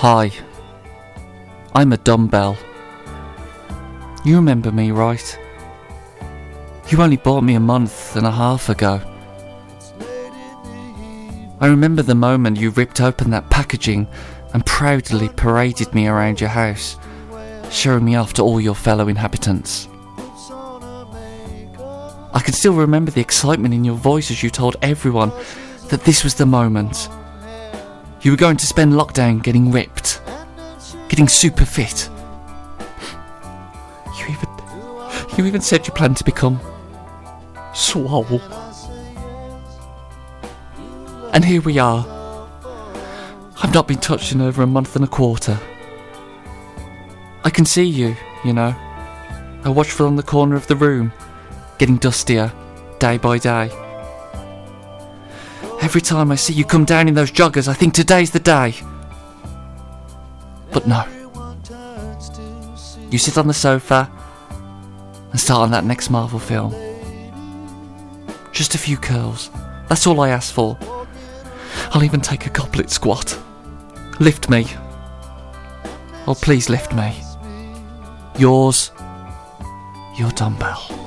Hi, I'm a dumbbell. You remember me, right? You only bought me a month and a half ago. I remember the moment you ripped open that packaging and proudly paraded me around your house, showing me off to all your fellow inhabitants. I can still remember the excitement in your voice as you told everyone that this was the moment. You were going to spend lockdown getting ripped, getting super fit. You even said you planned to become swole. And here we are. I've not been touched in over a month and a quarter. I can see you, you know. I watch from the corner of the room, getting dustier, day by day. Every time I see you come down in those joggers, I think today's the day. But no. You sit on the sofa and start on that next Marvel film. Just a few curls. That's all I ask for. I'll even take a goblet squat. Lift me. Oh, please lift me. Yours, your dumbbell.